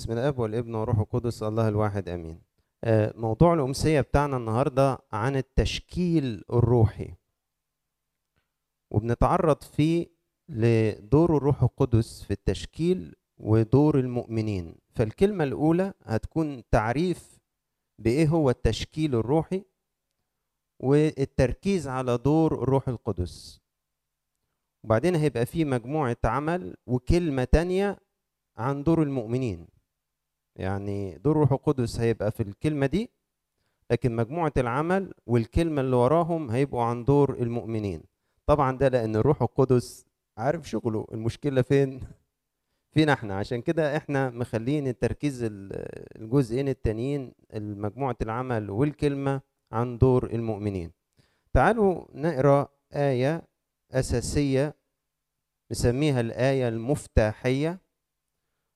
بسم الاب والابن وروح القدس الله الواحد امين. موضوع الامسيه بتاعنا النهارده عن التشكيل الروحي، وبنتعرض فيه لدور الروح القدس في التشكيل ودور المؤمنين. فالكلمه الاولى هتكون تعريف بايه هو التشكيل الروحي والتركيز على دور الروح القدس، وبعدين هيبقى فيه مجموعه عمل وكلمه تانيه عن دور المؤمنين. يعني دور الروح القدس هيبقى في الكلمة دي، لكن مجموعة العمل والكلمة اللي وراهم هيبقوا عن دور المؤمنين. طبعا ده لأن الروح القدس عارف شغله، المشكلة فينا احنا، عشان كده احنا مخلين التركيز الجزئين التانيين مجموعة العمل والكلمة عن دور المؤمنين. تعالوا نقرأ آية أساسية نسميها الآية المفتاحية،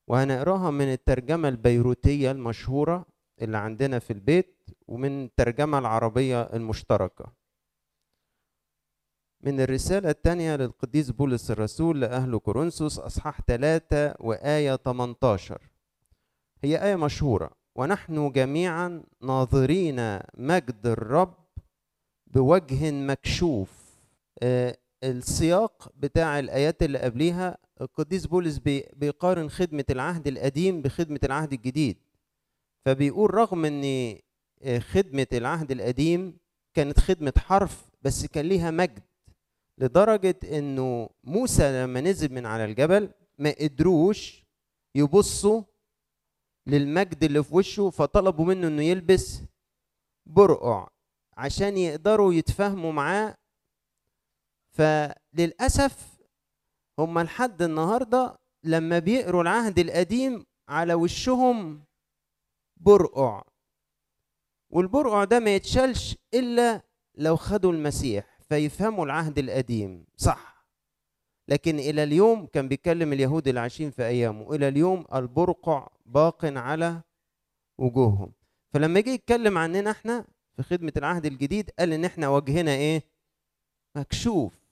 وهنقراها من الترجمة البيروتية المشهورة اللي عندنا في البيت، ومن الترجمة العربية المشتركة من الرسالة الثانية للقديس بولس الرسول لأهل كورنثوس، أصحاح 3 وآية 18. هي آية مشهورة: ونحن جميعا ناظرين مجد الرب بوجه مكشوف. السياق بتاع الآيات اللي قبليها القديس بولس بيقارن خدمة العهد القديم بخدمة العهد الجديد، فبيقول رغم ان خدمة العهد القديم كانت خدمة حرف، بس كان ليها مجد، لدرجة انه موسى لما نزل من على الجبل ما قدروش يبصوا للمجد اللي في وشه، فطلبوا منه انه يلبس برقع عشان يقدروا يتفاهموا معاه. فللأسف هما لحد النهارده لما بيقروا العهد القديم على وشهم برقع، والبرقع ده ما يتشالش الا لو خدوا المسيح فيفهموا العهد القديم صح. لكن الى اليوم، كان بيتكلم اليهود اللي عايشين في ايامه، الى اليوم البرقع باق على وجوههم. فلما جه يتكلم عننا احنا في خدمه العهد الجديد قال ان احنا وجهنا ايه؟ مكشوف،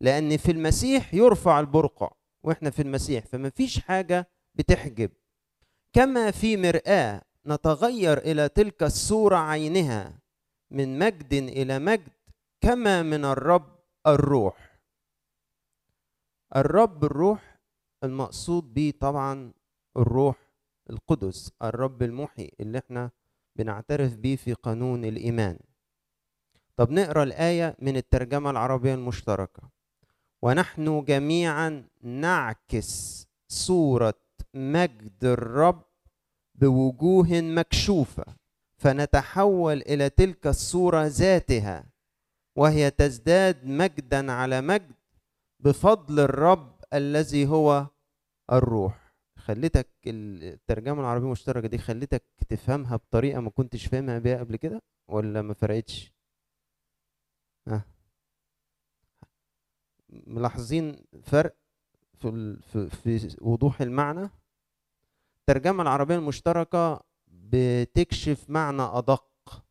لأن في المسيح يرفع البرقع، وإحنا في المسيح فمفيش حاجة بتحجب. كما في مرآة نتغير إلى تلك الصورة عينها من مجد إلى مجد، كما من الرب الروح. الرب الروح المقصود به طبعا الروح القدس، الرب المحي اللي إحنا بنعترف به في قانون الإيمان. طب نقرأ الآية من الترجمة العربية المشتركة: ونحن جميعا نعكس صورة مجد الرب بوجوه مكشوفة، فنتحول إلى تلك الصورة ذاتها، وهي تزداد مجدا على مجد بفضل الرب الذي هو الروح. خلتك الترجمة العربية المشتركة دي خلتك تفهمها بطريقة ما كنتش فاهمها بيها قبل كده، ولا ما فرقتش؟ ملاحظين فرق في وضوح المعنى؟ الترجمة العربية المشتركة بتكشف معنى أدق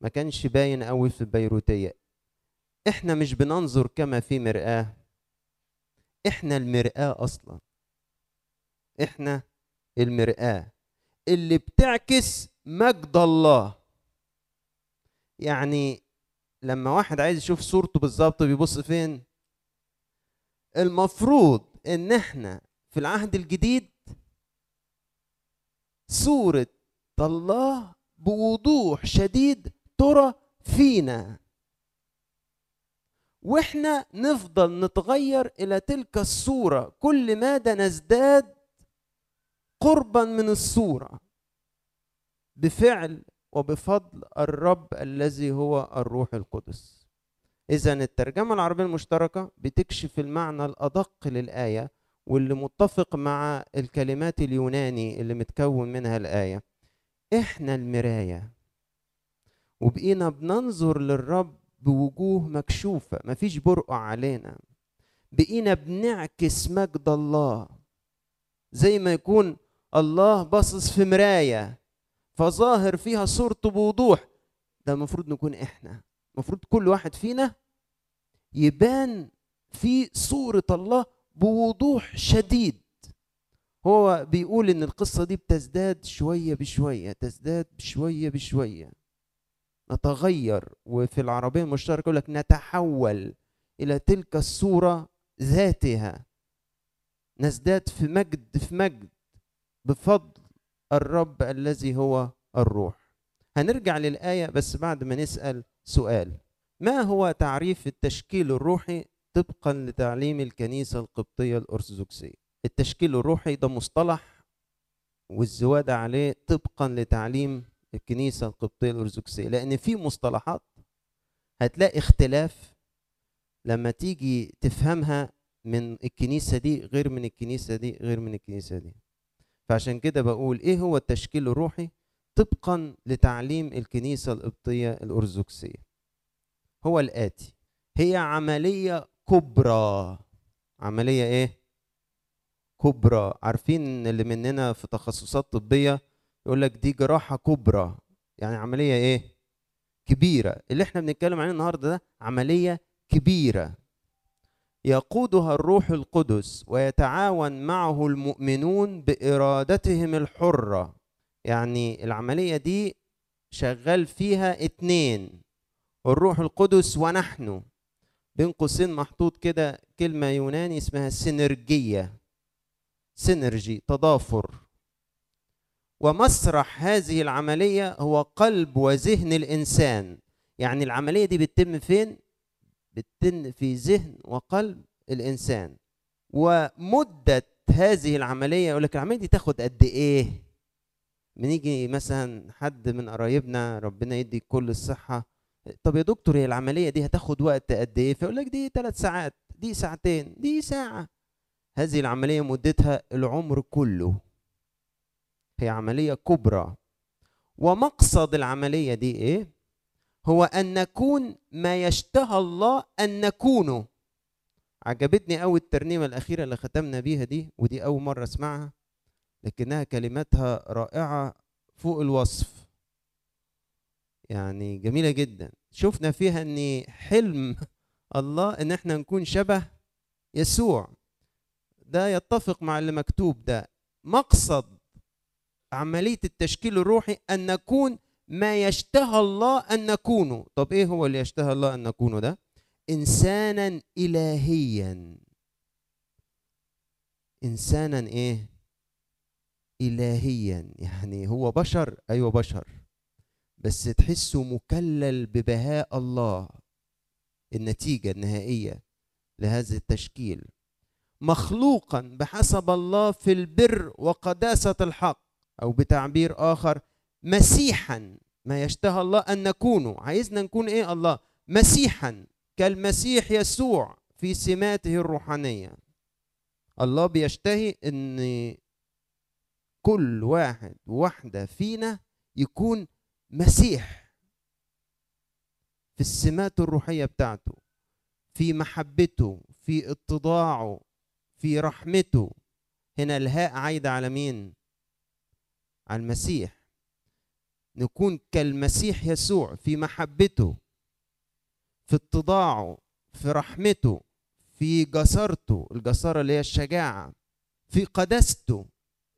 ما كانش باين قوي في البيروتية. احنا مش بننظر كما في مرآة، احنا المرآة أصلا، احنا المرآة اللي بتعكس مجد الله. يعني لما واحد عايز يشوف صورته بالظبط بيبص فين؟ المفروض ان احنا في العهد الجديد صورة الله بوضوح شديد ترى فينا، واحنا نفضل نتغير الى تلك الصورة كل مادة نزداد قربا من الصورة، بفعل وبفضل الرب الذي هو الروح القدس. إذن الترجمة العربية المشتركة بتكشف المعنى الأدق للآية، واللي متفق مع الكلمات اليوناني اللي متكون منها الآية. إحنا المراية، وبقينا بننظر للرب بوجوه مكشوفة، مفيش برقع علينا، بقينا بنعكس مجد الله، زي ما يكون الله باصص في مراية فظاهر فيها صورته بوضوح. ده المفروض نكون احنا، المفروض كل واحد فينا يبان في صورة الله بوضوح شديد. هو بيقول ان القصة دي بتزداد شوية بشوية، تزداد بشوية بشوية، نتغير. وفي العربية المشتركة يقول لك نتحول إلى تلك الصورة ذاتها، نزداد في مجد في مجد بفضل الرب الذي هو الروح. هنرجع للآية بس بعد ما نسأل سؤال: ما هو تعريف التشكيل الروحي طبقا لتعليم الكنيسة القبطية الأرثوذكسية؟ التشكيل الروحي ده مصطلح والزيادة عليه طبقا لتعليم الكنيسة القبطية الأرثوذكسية، لأن في مصطلحات هتلاقي اختلاف لما تيجي تفهمها من الكنيسة دي غير من الكنيسة دي غير من الكنيسة دي. فعشان كده بقول إيه هو التشكيل الروحي طبقا لتعليم الكنيسة القبطية الأرثوذكسية؟ هو الآتي: هي عملية كبرى. عملية إيه؟ كبرى. عارفين اللي مننا في تخصصات طبية يقول لك دي جراحة كبرى، يعني عملية إيه؟ كبيرة. اللي احنا بنتكلم عليه النهاردة ده عملية كبيرة يقودها الروح القدس ويتعاون معه المؤمنون بإرادتهم الحرة. يعني العملية دي شغال فيها اتنين، الروح القدس ونحن. بين قوسين محطوط كده كلمة يوناني اسمها سينرجية، سينرجي تضافر. ومسرح هذه العملية هو قلب وذهن الإنسان. يعني العملية دي بتتم فين؟ بتتم في ذهن وقلب الإنسان. ومدة هذه العملية، يقول لك العملية دي تاخد قد إيه؟ بنيجي مثلا حد من قرايبنا ربنا يدي كل الصحة: طب يا دكتور هي العملية دي هتاخد وقت قد إيه؟ فيقول لك دي 3 ساعات، دي ساعتين، دي ساعة. هذه العملية مدتها العمر كله، هي عملية كبرى. ومقصد العملية دي إيه؟ هو أن نكون ما يشتهى الله أن نكونه. عجبتني أوي الترنيمة الأخيرة اللي ختمنا بيها دي، ودي أول مرة أسمعها لكنها كلماتها رائعة فوق الوصف، يعني جميلة جدا. شفنا فيها أن حلم الله أن احنا نكون شبه يسوع. ده يتفق مع اللي مكتوب ده. مقصد عملية التشكيل الروحي أن نكون ما يشتهى الله أن نكونه. طب إيه هو اللي يشتهى الله أن نكونه ده؟ إنسانا إلهيا. إنسانا إيه؟ إلهيا. يعني هو بشر، أيوه بشر، بس تحسه مكلل ببهاء الله. النتيجة النهائية لهذا التشكيل: مخلوقا بحسب الله في البر وقداسة الحق، أو بتعبير آخر مسيحا، ما يشتهى الله أن نكونه. عايزنا نكون إيه الله؟ مسيحا كالمسيح يسوع في سماته الروحانية. الله بيشتهي أن كل واحد وواحدة فينا يكون مسيح في السمات الروحية بتاعته، في محبته، في اتضاعه، في رحمته. هنا الهاء عايدة على مين؟ على المسيح. نكون كالمسيح يسوع في محبته، في اتضاعه، في رحمته، في جسارته، الجسارة اللي هي الشجاعة، في قداسته،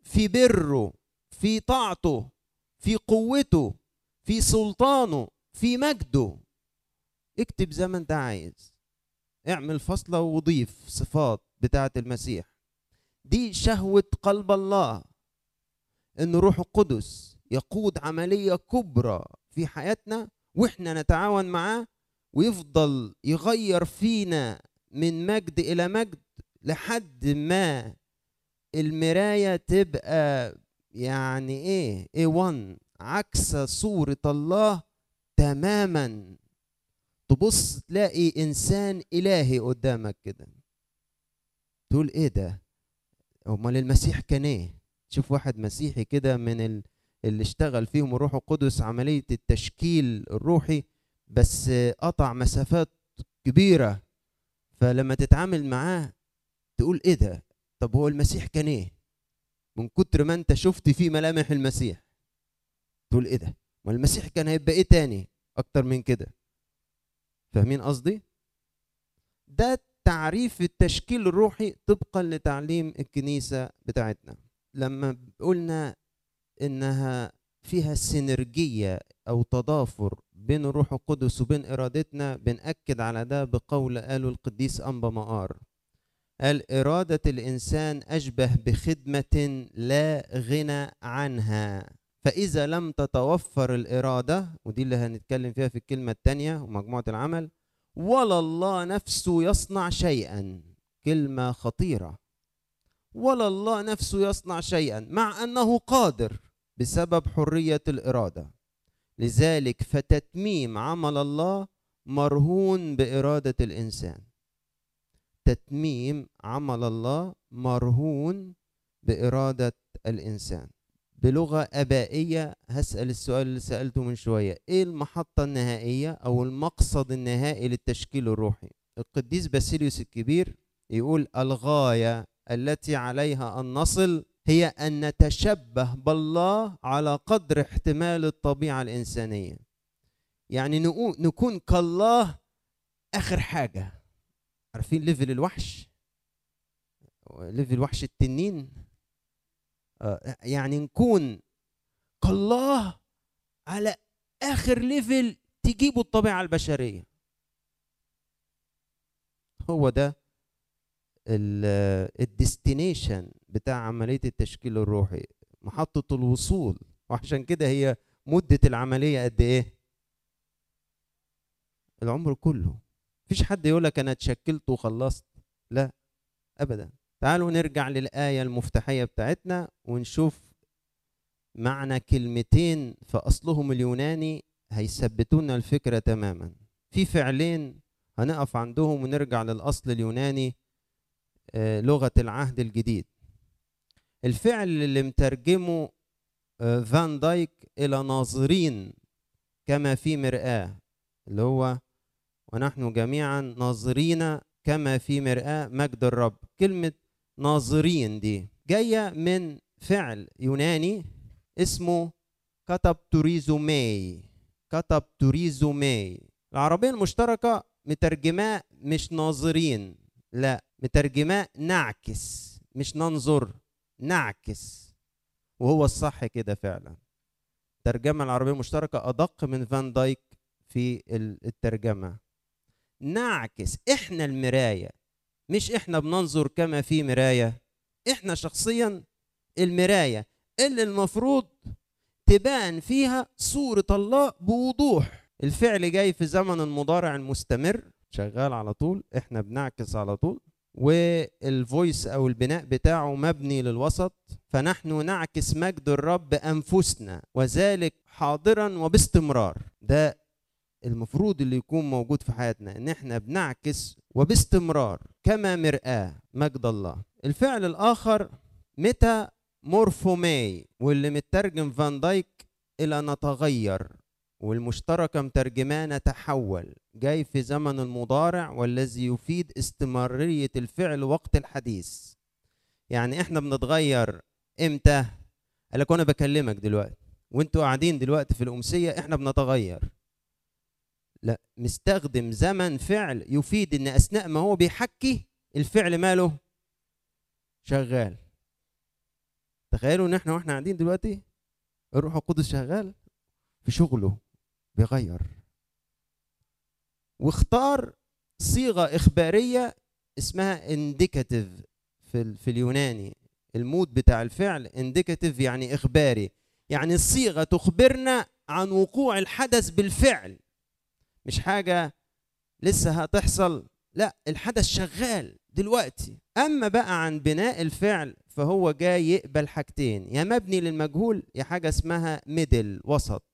في بره، في طاعته، في قوته، في سلطانه، في مجده. اكتب زي ما انت عايز، اعمل فاصلة وضيف صفات بتاعة المسيح. دي شهوة قلب الله، ان روح القدس يقود عملية كبرى في حياتنا واحنا نتعاون معاه، ويفضل يغير فينا من مجد الى مجد لحد ما المراية تبقى يعني ايه؟ A1، عكس صورة الله تماما. تبص تلاقي إنسان إلهي قدامك كده، تقول إيه ده؟ أمال المسيح كان إيه؟ تشوف واحد مسيحي كده من اللي اشتغل فيهم الروح القدس عملية التشكيل الروحي، بس قطع مسافات كبيرة، فلما تتعامل معاه تقول إيه ده؟ طب هو المسيح كان إيه؟ من كتر ما أنت شفت فيه ملامح المسيح تقول إيه ده؟ ما المسيح كان هيبقى إيه تاني أكتر من كده؟ فاهمين قصدي؟ ده تعريف التشكيل الروحي طبقا لتعليم الكنيسة بتاعتنا. لما قلنا انها فيها سينرجية او تضافر بين الروح القدس وبين ارادتنا، بنأكد على ده بقول قاله القديس أنبا مقار، قال إرادة الإنسان أشبه بخدمة لا غنى عنها، فإذا لم تتوفر الإرادة، ودي اللي هنتكلم فيها في الكلمة الثانية ومجموعة العمل، ولا الله نفسه يصنع شيئا. كلمة خطيرة، ولا الله نفسه يصنع شيئا، مع أنه قادر بسبب حرية الإرادة. لذلك فتتميم عمل الله مرهون بإرادة الإنسان. تتميم عمل الله مرهون بإرادة الإنسان. بلغة أبائية هسأل السؤال اللي سألته من شوية، إيه المحطة النهائية أو المقصد النهائي للتشكيل الروحي؟ القديس باسيليوس الكبير يقول الغاية التي عليها أن نصل هي أن نتشبه بالله على قدر احتمال الطبيعة الإنسانية، يعني نكون كالله آخر حاجة. عارفين ليفل الوحش؟ ليفل وحش التنين؟ يعني نكون كالله على آخر ليفل تجيبه الطبيعة البشرية. هو ده الديستنيشن بتاع عملية التشكيل الروحي، محطة الوصول. وعشان كده هي مدة العملية قد ايه؟ العمر كله. مفيش حد يقولك أنا اتشكلت وخلصت، لا أبدا. تعالوا نرجع للآية المفتاحية بتاعتنا ونشوف معنى كلمتين في أصلهم اليوناني هيثبتونا الفكرة تماما. في فعلين هنقف عندهم ونرجع للأصل اليوناني لغة العهد الجديد. الفعل اللي مترجمه فان دايك إلى ناظرين كما في مرآة، اللي هو ونحن جميعا ناظرين كما في مرآة مجد الرب. كلمة ناظرين دي جاية من فعل يوناني اسمه كاتابتوريزوماي. كاتابتوريزوماي العربية المشتركة مترجماه مش ناظرين، لا مترجماه نعكس، مش ننظر، نعكس، وهو الصح كده فعلا. الترجمة العربية المشتركة أدق من فان دايك في الترجمة. نعكس، احنا المراية، مش احنا بننظر كما في مراية، احنا شخصيا المراية اللي المفروض تبان فيها صورة الله بوضوح. الفعل جاي في زمن المضارع المستمر شغال على طول، احنا بنعكس على طول، والفويس او البناء بتاعه مبني للوسط، فنحن نعكس مجد الرب انفسنا وذلك حاضرا وباستمرار. ده المفروض اللي يكون موجود في حياتنا، ان احنا بنعكس وباستمرار كما مرآة مجد الله. الفعل الاخر ميتا مورفوماي، واللي مترجم فان دايك الى نتغير، والمشتركة مترجماه نتحول، جاي في زمن المضارع والذي يفيد استمرارية الفعل وقت الحديث. يعني احنا بنتغير امتى؟ قالك وانا بكلمك دلوقتي وانتوا قاعدين دلوقتي في الأمسية احنا بنتغير، لا مستخدم زمن فعل يفيد ان اثناء ما هو بيحكي الفعل ماله شغال. تخيلوا ان احنا واحنا قاعدين دلوقتي الروح القدس شغال في شغله بيغير. واختار صيغة إخبارية اسمها انديكاتيف في اليوناني. المود بتاع الفعل انديكاتيف يعني إخباري، يعني الصيغة تخبرنا عن وقوع الحدث بالفعل، مش حاجة لسه هتحصل، لا الحدث شغال دلوقتي. أما بقى عن بناء الفعل فهو جاي يقبل حاجتين، يا مبني للمجهول يا حاجة اسمها ميدل، وسط.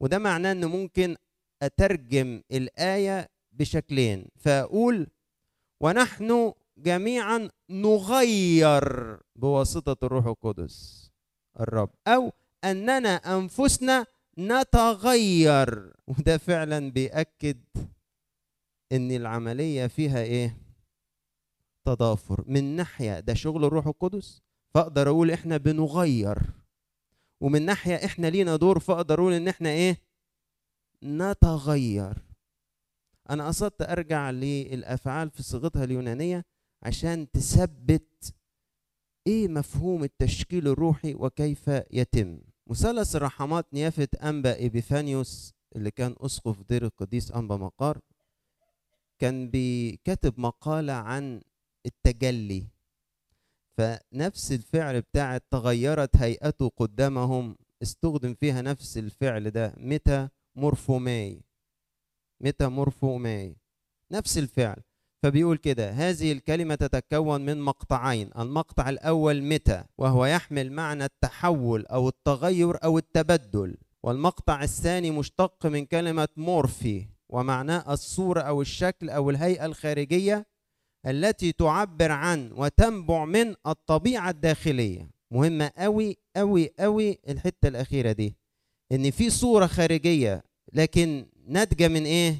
وده معناه أنه ممكن أترجم الآية بشكلين، فأقول ونحن جميعا نغير بواسطة الروح القدس الرب، أو أننا أنفسنا نتغير. وده فعلا بيأكد أن العملية فيها إيه؟ تضافر. من ناحية ده شغل الروح القدس، فأقدر أقول إحنا بنغير، ومن ناحية احنا لينا دور، فاقدر اقول ان احنا ايه؟ نتغير. انا قصدت ارجع للافعال في صيغتها اليونانية عشان تثبت إيه مفهوم التشكيل الروحي وكيف يتم؟ مثلث الرحمات نيافة أنبا إيبيفانيوس اللي كان أسقف دير القديس أنبا مقار، كان بيكتب مقالة عن التجلي، فنفس الفعل بتاع تغيرت هيئته قدامهم استخدم فيها نفس الفعل ده، ميتامورفوماي، ميتامورفوماي، نفس الفعل. فبيقول كده: هذه الكلمة تتكون من مقطعين، المقطع الأول ميتا وهو يحمل معنى التحول أو التغير أو التبدل، والمقطع الثاني مشتق من كلمة مورفي ومعناه الصورة أو الشكل أو الهيئة الخارجية التي تعبر عن وتنبع من الطبيعة الداخلية. مهمة أوي أوي أوي الحتة الأخيرة دي، إن في صورة خارجية لكن ناتجة من إيه؟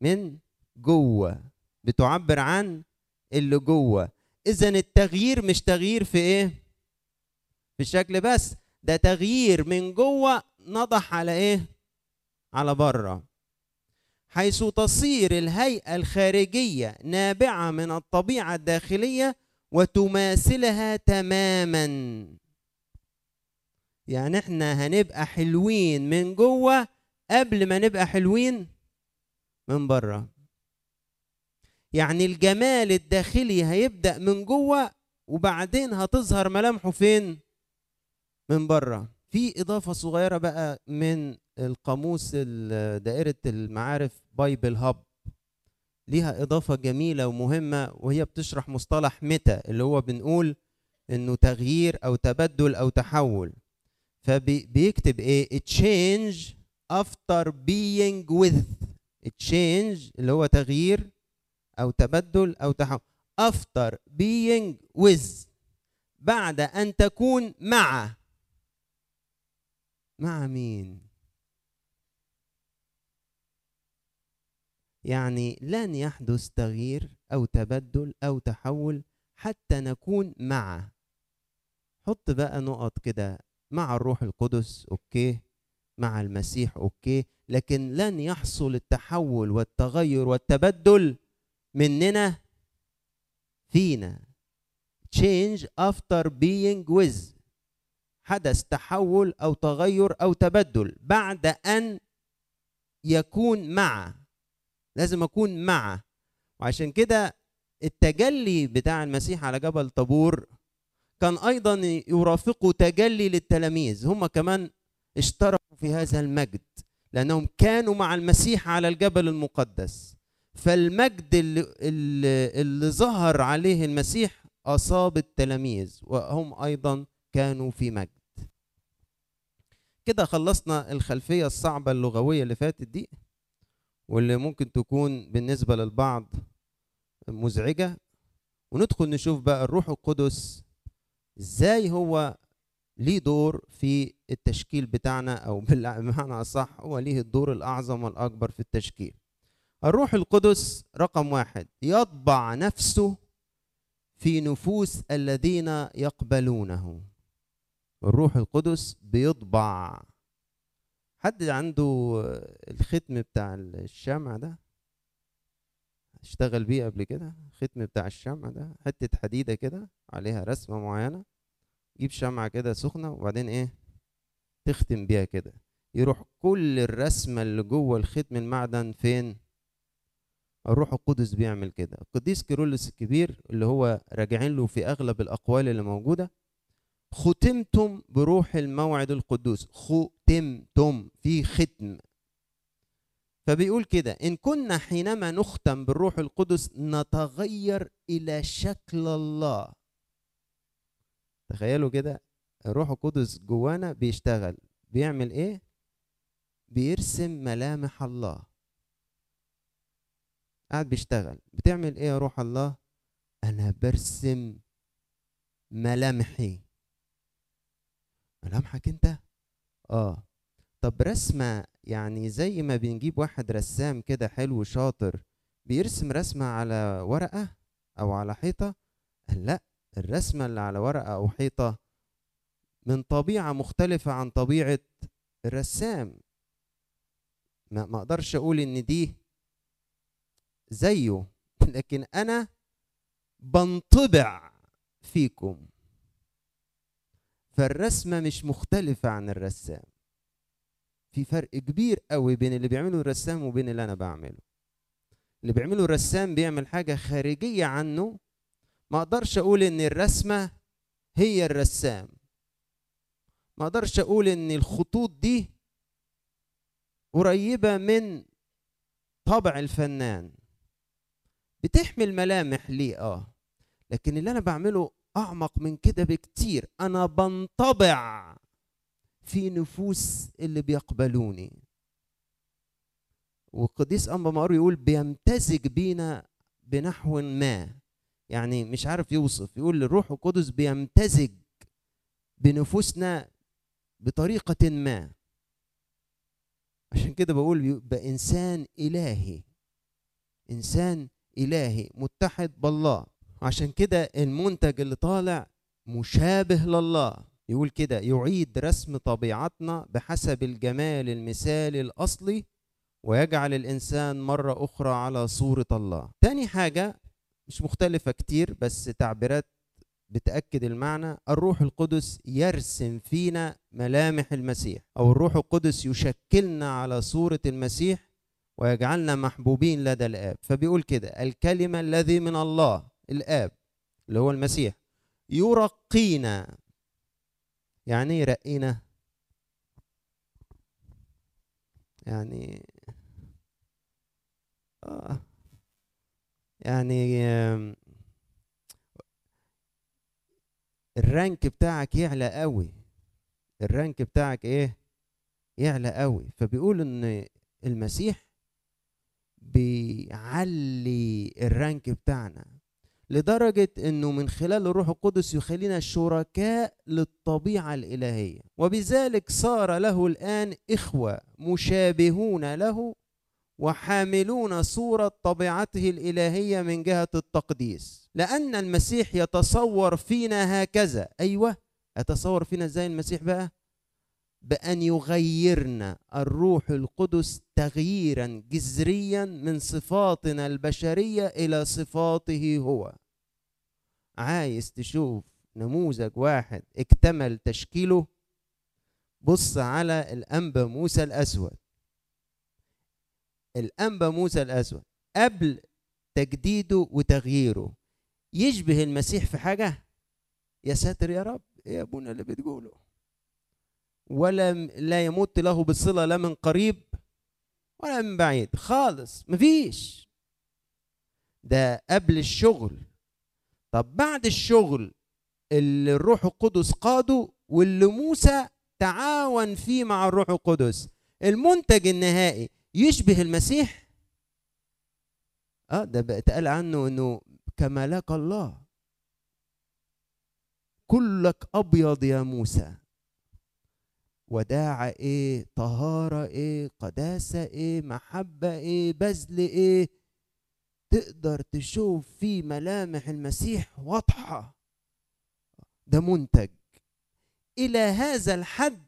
من جوه، بتعبر عن اللي جوه. إذا التغيير مش تغيير في إيه؟ في الشكل بس، ده تغيير من جوه نضح على إيه؟ على بره، حيث تصير الهيئة الخارجية نابعة من الطبيعة الداخلية وتماثلها تماما. يعني احنا هنبقى حلوين من جوه قبل ما نبقى حلوين من بره. يعني الجمال الداخلي هيبدأ من جوه وبعدين هتظهر ملامحه فين؟ من بره. في إضافة صغيرة بقى من القاموس دائرة المعارف بايبل هاب، ليها إضافة جميلة ومهمة، وهي بتشرح مصطلح ميتا اللي هو بنقول إنه تغيير أو تبدل أو تحول. فبيكتب إيه؟ A change after being with. A change اللي هو تغيير أو تبدل أو تحول، after being with، بعد أن تكون مع. مع مين؟ يعني لن يحدث تغيير أو تبدل أو تحول حتى نكون مع. حط بقى نقط كده: مع الروح القدس أوكي، مع المسيح أوكي، لكن لن يحصل التحول والتغير والتبدل مننا فينا. change after being with، حدث تحول أو تغير أو تبدل بعد أن يكون مع، لازم أكون مع. وعشان كده التجلي بتاع المسيح على جبل طابور كان أيضا يرافقه تجلي للتلاميذ، هم كمان اشتركوا في هذا المجد لأنهم كانوا مع المسيح على الجبل المقدس. فالمجد اللي ظهر عليه المسيح أصاب التلاميذ وهم أيضا كانوا في مجد. كده خلصنا الخلفية الصعبة اللغوية اللي فاتت دي، واللي ممكن تكون بالنسبة للبعض مزعجة، وندخل نشوف بقى الروح القدس ازاي هو ليه دور في التشكيل بتاعنا، أو بمعنى أصح هو ليه الدور الأعظم والأكبر في التشكيل. الروح القدس رقم 1 يطبع نفسه في نفوس الذين يقبلونه. الروح القدس بيطبع. حد عنده الختم بتاع الشمع ده؟ اشتغل بيه قبل كده، الختم بتاع الشمع ده حتة حديدة كده عليها رسمة معينة، جيب شمعة كده سخنة وبعدين ايه تختم بيها كده، يروح كل الرسمة اللي جوه الختم المعدن فين؟ الروح القدس بيعمل كده. القديس كيرلس الكبير اللي هو راجعين له في اغلب الاقوال اللي موجودة: ختمتم بروح الموعد القدوس. ختمتم، في ختم. فبيقول كده: إن كنا حينما نختم بالروح القدس نتغير إلى شكل الله. تخيلوا كده الروح القدس جوانا بيشتغل، بيعمل إيه؟ بيرسم ملامح الله. قاعد بيشتغل، بتعمل إيه يا روح الله؟ أنا برسم ملامحي. ملامحك انت؟ طب رسمة، يعني زي ما بنجيب واحد رسام كده حلو شاطر بيرسم رسمة على ورقة او على حيطة، لا، الرسمة اللي على ورقة او حيطة من طبيعة مختلفة عن طبيعة الرسام، ما اقدرش اقول ان دي زيه، لكن انا بنطبع فيكم. فالرسمة مش مختلفة عن الرسام. في فرق كبير قوي بين اللي بيعمله الرسام وبين اللي أنا بعمله. اللي بيعمله الرسام بيعمل حاجة خارجية عنه، ما أقدرش أقول إن الرسمة هي الرسام، ما أقدرش أقول إن الخطوط دي قريبة من طبع الفنان، بتحمل ملامح ليه لكن اللي أنا بعمله أعمق من كده بكتير. أنا بنطبع في نفوس اللي بيقبلوني، والقديس أنبا مقرو يقول بيمتزج بينا بنحو ما، يعني مش عارف يوصف، يقول الروح القدس بيمتزج بنفوسنا بطريقة ما. عشان كده بقول يبقى إنسان إلهي، إنسان إلهي متحد بالله. عشان كده المنتج اللي طالع مشابه لله، يقول كده يعيد رسم طبيعتنا بحسب الجمال المثالي الأصلي ويجعل الإنسان مرة أخرى على صورة الله. تاني حاجة مش مختلفة كتير بس تعبيرات بتأكد المعنى، الروح القدس يرسم فينا ملامح المسيح، أو الروح القدس يشكلنا على صورة المسيح ويجعلنا محبوبين لدى الآب. فبيقول كده الكلمة الذي من الله الآب اللي هو المسيح يرقينا. يعني إيه رقينا؟ يعني يعني الرانك بتاعك يعلى قوي، الرانك بتاعك ايه؟ يعلى قوي. فبيقول ان المسيح بيعلي الرانك بتاعنا لدرجة انه من خلال الروح القدس يخلينا شركاء للطبيعة الالهية، وبذلك صار له الان اخوة مشابهون له وحاملون صورة طبيعته الإلهية من جهة التقديس، لأن المسيح يتصور فينا هكذا. أيوة، يتصور فينا إزاي المسيح بقى؟ بأن يغيرنا الروح القدس تغييرا جذريا من صفاتنا البشرية إلى صفاته هو. عايز تشوف نموذج واحد اكتمل تشكيله؟ بص على الأنبا موسى الأسود. الأنبا موسى الأسود قبل تجديده وتغييره يشبه المسيح في حاجة؟ يا ساتر يا رب، يا أبونا اللي بتقوله، ولا لا يمت له بالصلة لا من قريب ولا من بعيد خالص، مفيش. ده قبل الشغل. طب بعد الشغل اللي الروح القدس قاده واللي موسى تعاون فيه مع الروح القدس، المنتج النهائي يشبه المسيح؟ ده بقى اتقال عنه انه كملاك الله، كلك ابيض يا موسى، وداعة ايه، طهارة ايه، قداسة ايه، محبة ايه، بذل ايه. تقدر تشوف فيه ملامح المسيح واضحة. ده منتج. الى هذا الحد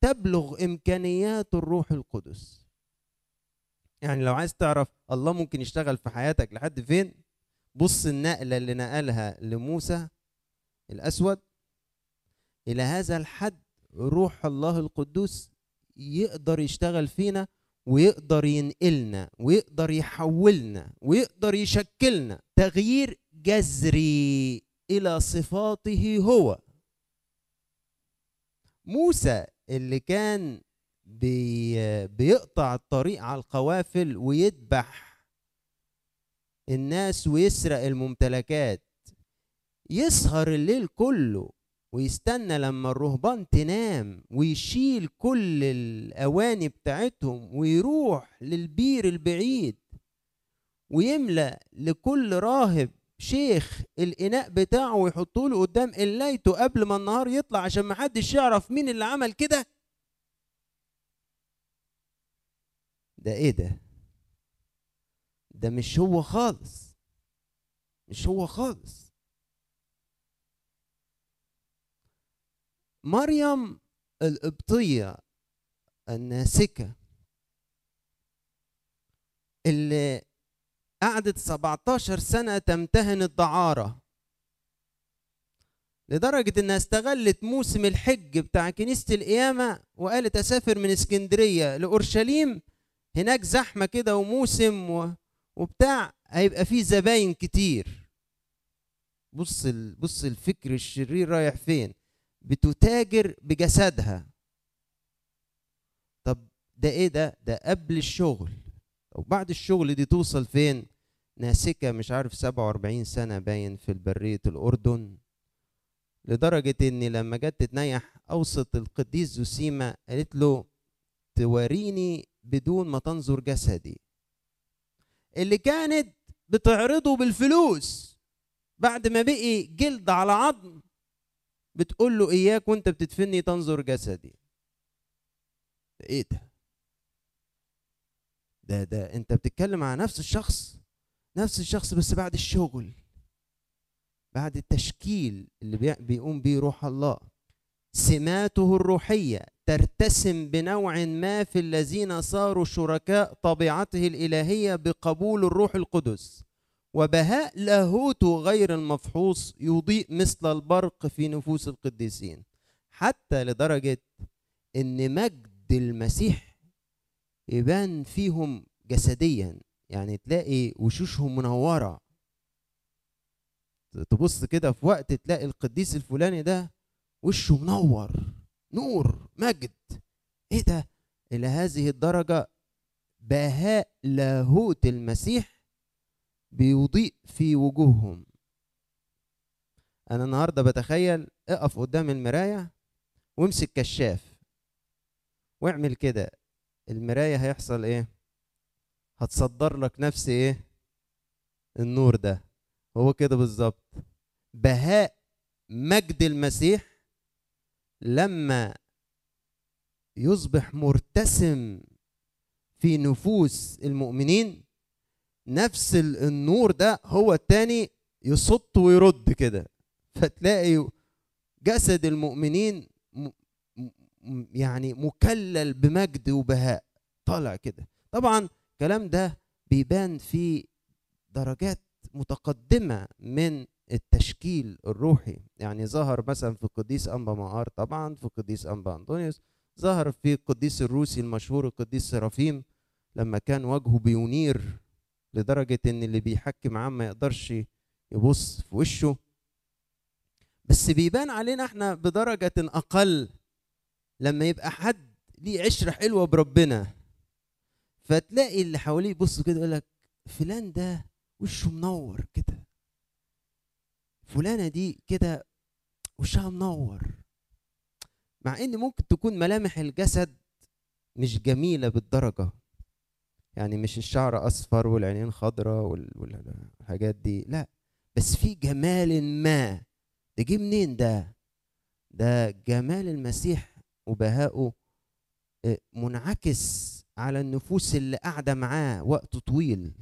تبلغ امكانيات الروح القدس. يعني لو عايز تعرف الله ممكن يشتغل في حياتك لحد فين، بص النقلة اللي نقلها لموسى الأسود. إلى هذا الحد روح الله القدوس يقدر يشتغل فينا ويقدر ينقلنا ويقدر يحولنا ويقدر يشكلنا تغيير جذري إلى صفاته هو. موسى اللي كان بيقطع الطريق على القوافل ويذبح الناس ويسرق الممتلكات، يسهر الليل كله ويستنى لما الرهبان تنام ويشيل كل الأواني بتاعتهم ويروح للبير البعيد ويملأ لكل راهب شيخ الإناء بتاعه ويحطه له قدام قلايته قبل ما النهار يطلع عشان ما حدش يعرف مين اللي عمل كده. ده ايه ده؟ ده مش هو خالص، مش هو خالص. مريم القبطية الناسكة اللي قعدت 17 سنة تمتهن الدعارة لدرجة انها استغلت موسم الحج بتاع كنيسة القيامة وقالت اسافر من اسكندرية لأورشليم، هناك زحمة كده وموسم وبتاع، هيبقى فيه زباين كتير. بص الفكر الشرير رايح فين، بتتاجر بجسدها. طب ده ايه ده؟ ده قبل الشغل وبعد الشغل دي توصل فين؟ ناسكة مش عارف 47 سنة باين في البرية الأردن، لدرجة ان لما جت تتنيح اوسط القديس زوسيمة قالت له تواريني بدون ما تنظر جسدي، اللي كانت بتعرضه بالفلوس بعد ما بقي جلد على عظم، بتقول له اياك وانت بتدفني تنظر جسدي. ايه ده؟ ده انت بتتكلم على نفس الشخص بس بعد الشغل، بعد التشكيل اللي بيقوم بيه روح الله. سماته الروحية ترتسم بنوع ما في الذين صاروا شركاء طبيعته الإلهية بقبول الروح القدس، وبهاء لاهوته غير المفحوص يضيء مثل البرق في نفوس القديسين، حتى لدرجة إن مجد المسيح يبان فيهم جسديا، يعني تلاقي وشوشهم منورة. تبص كده في وقت تلاقي القديس الفلاني ده وشه منور نور مجد. ايه ده؟ الى هذه الدرجة بهاء لاهوت المسيح بيضيء في وجوههم. انا النهاردة بتخيل اقف قدام المراية وامسك كشاف واعمل كده، المراية هيحصل ايه؟ هتصدر لك نفس ايه؟ النور ده. هو كده بالظبط بهاء مجد المسيح لما يصبح مرتسم في نفوس المؤمنين، نفس النور ده هو التاني يصط ويرد كده، فتلاقي جسد المؤمنين يعني مكلل بمجد وبهاء طالع كده. طبعا الكلام ده بيبان في درجات متقدمة من التشكيل الروحي، يعني ظهر مثلا في القديس أنبا مقار، طبعا في القديس أنبا أنطونيوس، ظهر في القديس الروسي المشهور القديس سرافيم لما كان وجهه بينير لدرجة ان اللي بيحكي معاه ما يقدرش يبص في وشه. بس بيبان علينا احنا بدرجة أقل لما يبقى حد ليه عشرة حلوة بربنا، فتلاقي اللي حواليه يبصوا كده يقول لك فلان ده وشه منور كده، فلانة دي كده وشها منور، مع ان ممكن تكون ملامح الجسد مش جميلة بالدرجة، يعني مش الشعر اصفر والعينين خضراء والحاجات دي، لا بس في جمال ما. ده جه منين ده؟ ده جمال المسيح وبهائه منعكس على النفوس اللي قاعدة معاه وقت طويل،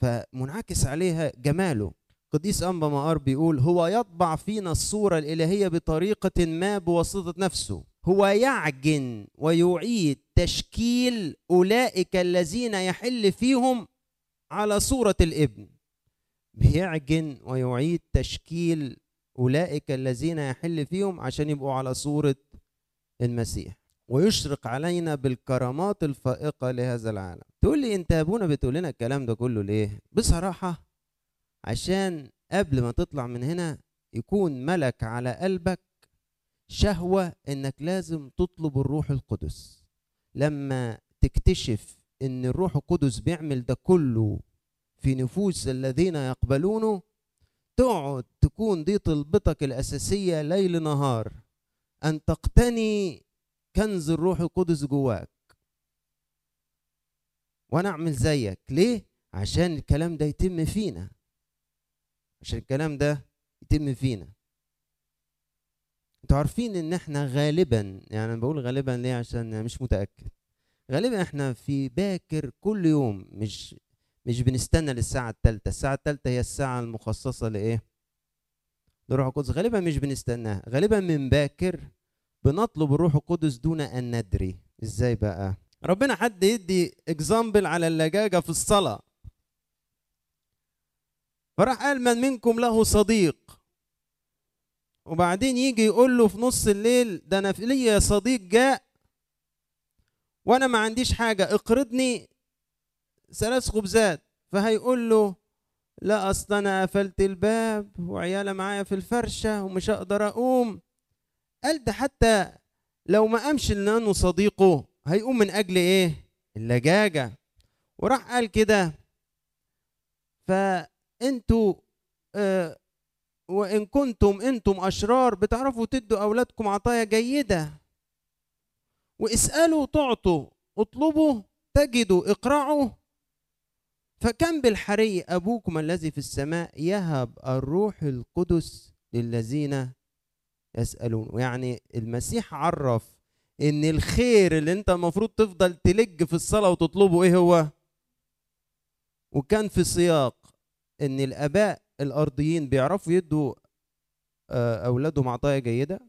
فمنعكس عليها جماله. قديس أنبا مقار بيقول هو يطبع فينا الصورة الإلهية بطريقة ما بواسطة نفسه، هو يعجن ويعيد تشكيل أولئك الذين يحل فيهم على صورة الابن. بيعجن ويعيد تشكيل أولئك الذين يحل فيهم عشان يبقوا على صورة المسيح، ويشرق علينا بالكرامات الفائقة لهذا العالم. تقول لي انت يا ابونا بتقول لنا الكلام ده كله ليه؟ بصراحة عشان قبل ما تطلع من هنا يكون ملك على قلبك شهوة انك لازم تطلب الروح القدس. لما تكتشف ان الروح القدس بيعمل ده كله في نفوس الذين يقبلونه، تقعد تكون دي طلبتك الأساسية ليل نهار، ان تقتني كنز الروح القدس جواك. وانا اعمل زيك ليه؟ عشان الكلام ده يتم فينا، عشان الكلام ده يتم فينا. انتوا عارفين ان احنا غالبا، يعني انا بقول غالبا ليه عشان مش متأكد، غالبا احنا في باكر كل يوم، مش بنستنى للساعة الثالثة. الساعة الثالثة هي الساعة المخصصة لايه؟ للروح القدس. غالبا مش بنستناها، غالبا من باكر بنطلب الروح القدس دون ان ندري. ازاي بقى؟ ربنا حد يدي اكزامبل على اللجاجه في الصلاه، فراح قال من منكم له صديق وبعدين يجي يقول له في نص الليل ده انا ليا صديق جاء وانا ما عنديش حاجه، اقرضني 3 خبزات، فهيقول له لا اصل انا قفلت الباب وعياله معايا في الفرشه ومش هقدر اقوم. قال ده حتى لو ما قامش لانه صديقه هيقوم من اجل ايه؟ اللجاجه. وراح قال كده، فانتوا وان كنتم انتم اشرار بتعرفوا تدوا اولادكم عطايا جيده، واسالوا تعطوا، اطلبوا تجدوا، اقرعوا، فكم بالحري ابوكم الذي في السماء يهب الروح القدس للذين يسالون. ويعني المسيح عرف ان الخير اللي انت المفروض تفضل تلج في الصلاه وتطلبه ايه هو، وكان في سياق ان الاباء الارضيين بيعرفوا يدوا اولادهم عطايا جيده،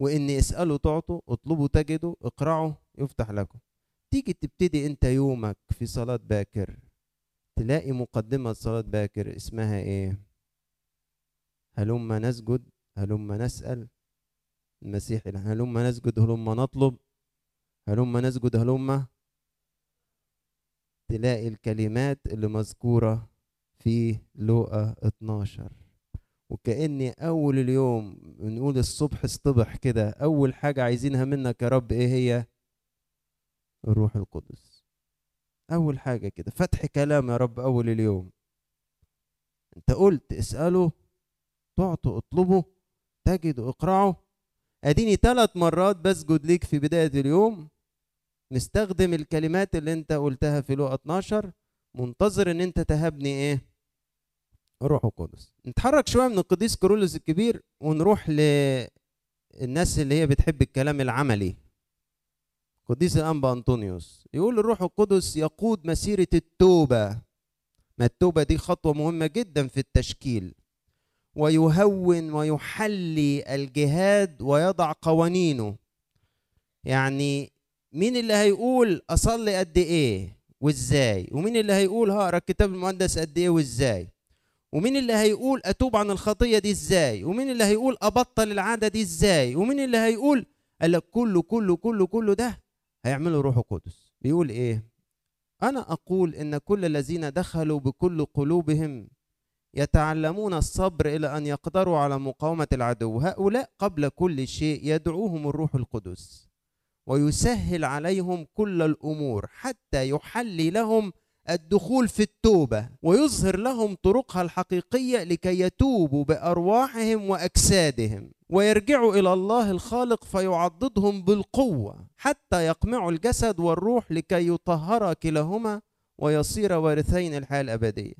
وان اسالوا تعطوا، اطلبوا تجدوا، اقرعوا يفتح لكم. تيجي تبتدي انت يومك في صلاه باكر، تلاقي مقدمه صلاه باكر اسمها ايه؟ هلما نسجد هلما نسال. المسيح هلما نسجد هلما نطلب، هلما نسجد هلما. تلاقي الكلمات اللي مذكوره في لوقا 12، وكأني أول اليوم بنقول الصبح اصطبح كده، أول حاجة عايزينها منك يا رب إيه هي؟ الروح القدس. أول حاجة كده فتح كلام يا رب أول اليوم. أنت قلت اسألوا تعطوا، اطلبوا تجدوا، اقرعوا. أديني 3 مرات بسجد ليك في بداية اليوم، مستخدم الكلمات اللي أنت قلتها في لوقا 12، منتظر ان انت تهبني ايه؟ روح القدس. نتحرك شويه من القديس كيرلس الكبير ونروح للناس اللي هي بتحب الكلام العملي. قديس الانبا انطونيوس يقول الروح القدس يقود مسيره التوبه، ما التوبه دي خطوه مهمه جدا في التشكيل، ويهون ويحلي الجهاد ويضع قوانينه. يعني مين اللي هيقول اصلي قد ايه وازاي، ومين اللي هيقول هقرا الكتاب المقدس قد ايه وازاي، ومين اللي هيقول اتوب عن الخطيه دي ازاي، ومين اللي هيقول ابطل العاده دي ازاي، ومين اللي هيقول. قال لك كله كله كله كله ده هيعمله روح القدس. بيقول ايه؟ انا اقول ان كل الذين دخلوا بكل قلوبهم يتعلمون الصبر الى ان يقدروا على مقاومه العدو، هؤلاء قبل كل شيء يدعوهم الروح القدس ويسهل عليهم كل الأمور حتى يحلي لهم الدخول في التوبة ويظهر لهم طرقها الحقيقية لكي يتوبوا بأرواحهم وأجسادهم ويرجعوا إلى الله الخالق فيعضدهم بالقوة حتى يقمعوا الجسد والروح لكي يطهر كلاهما ويصير وارثين الحياة الأبدية.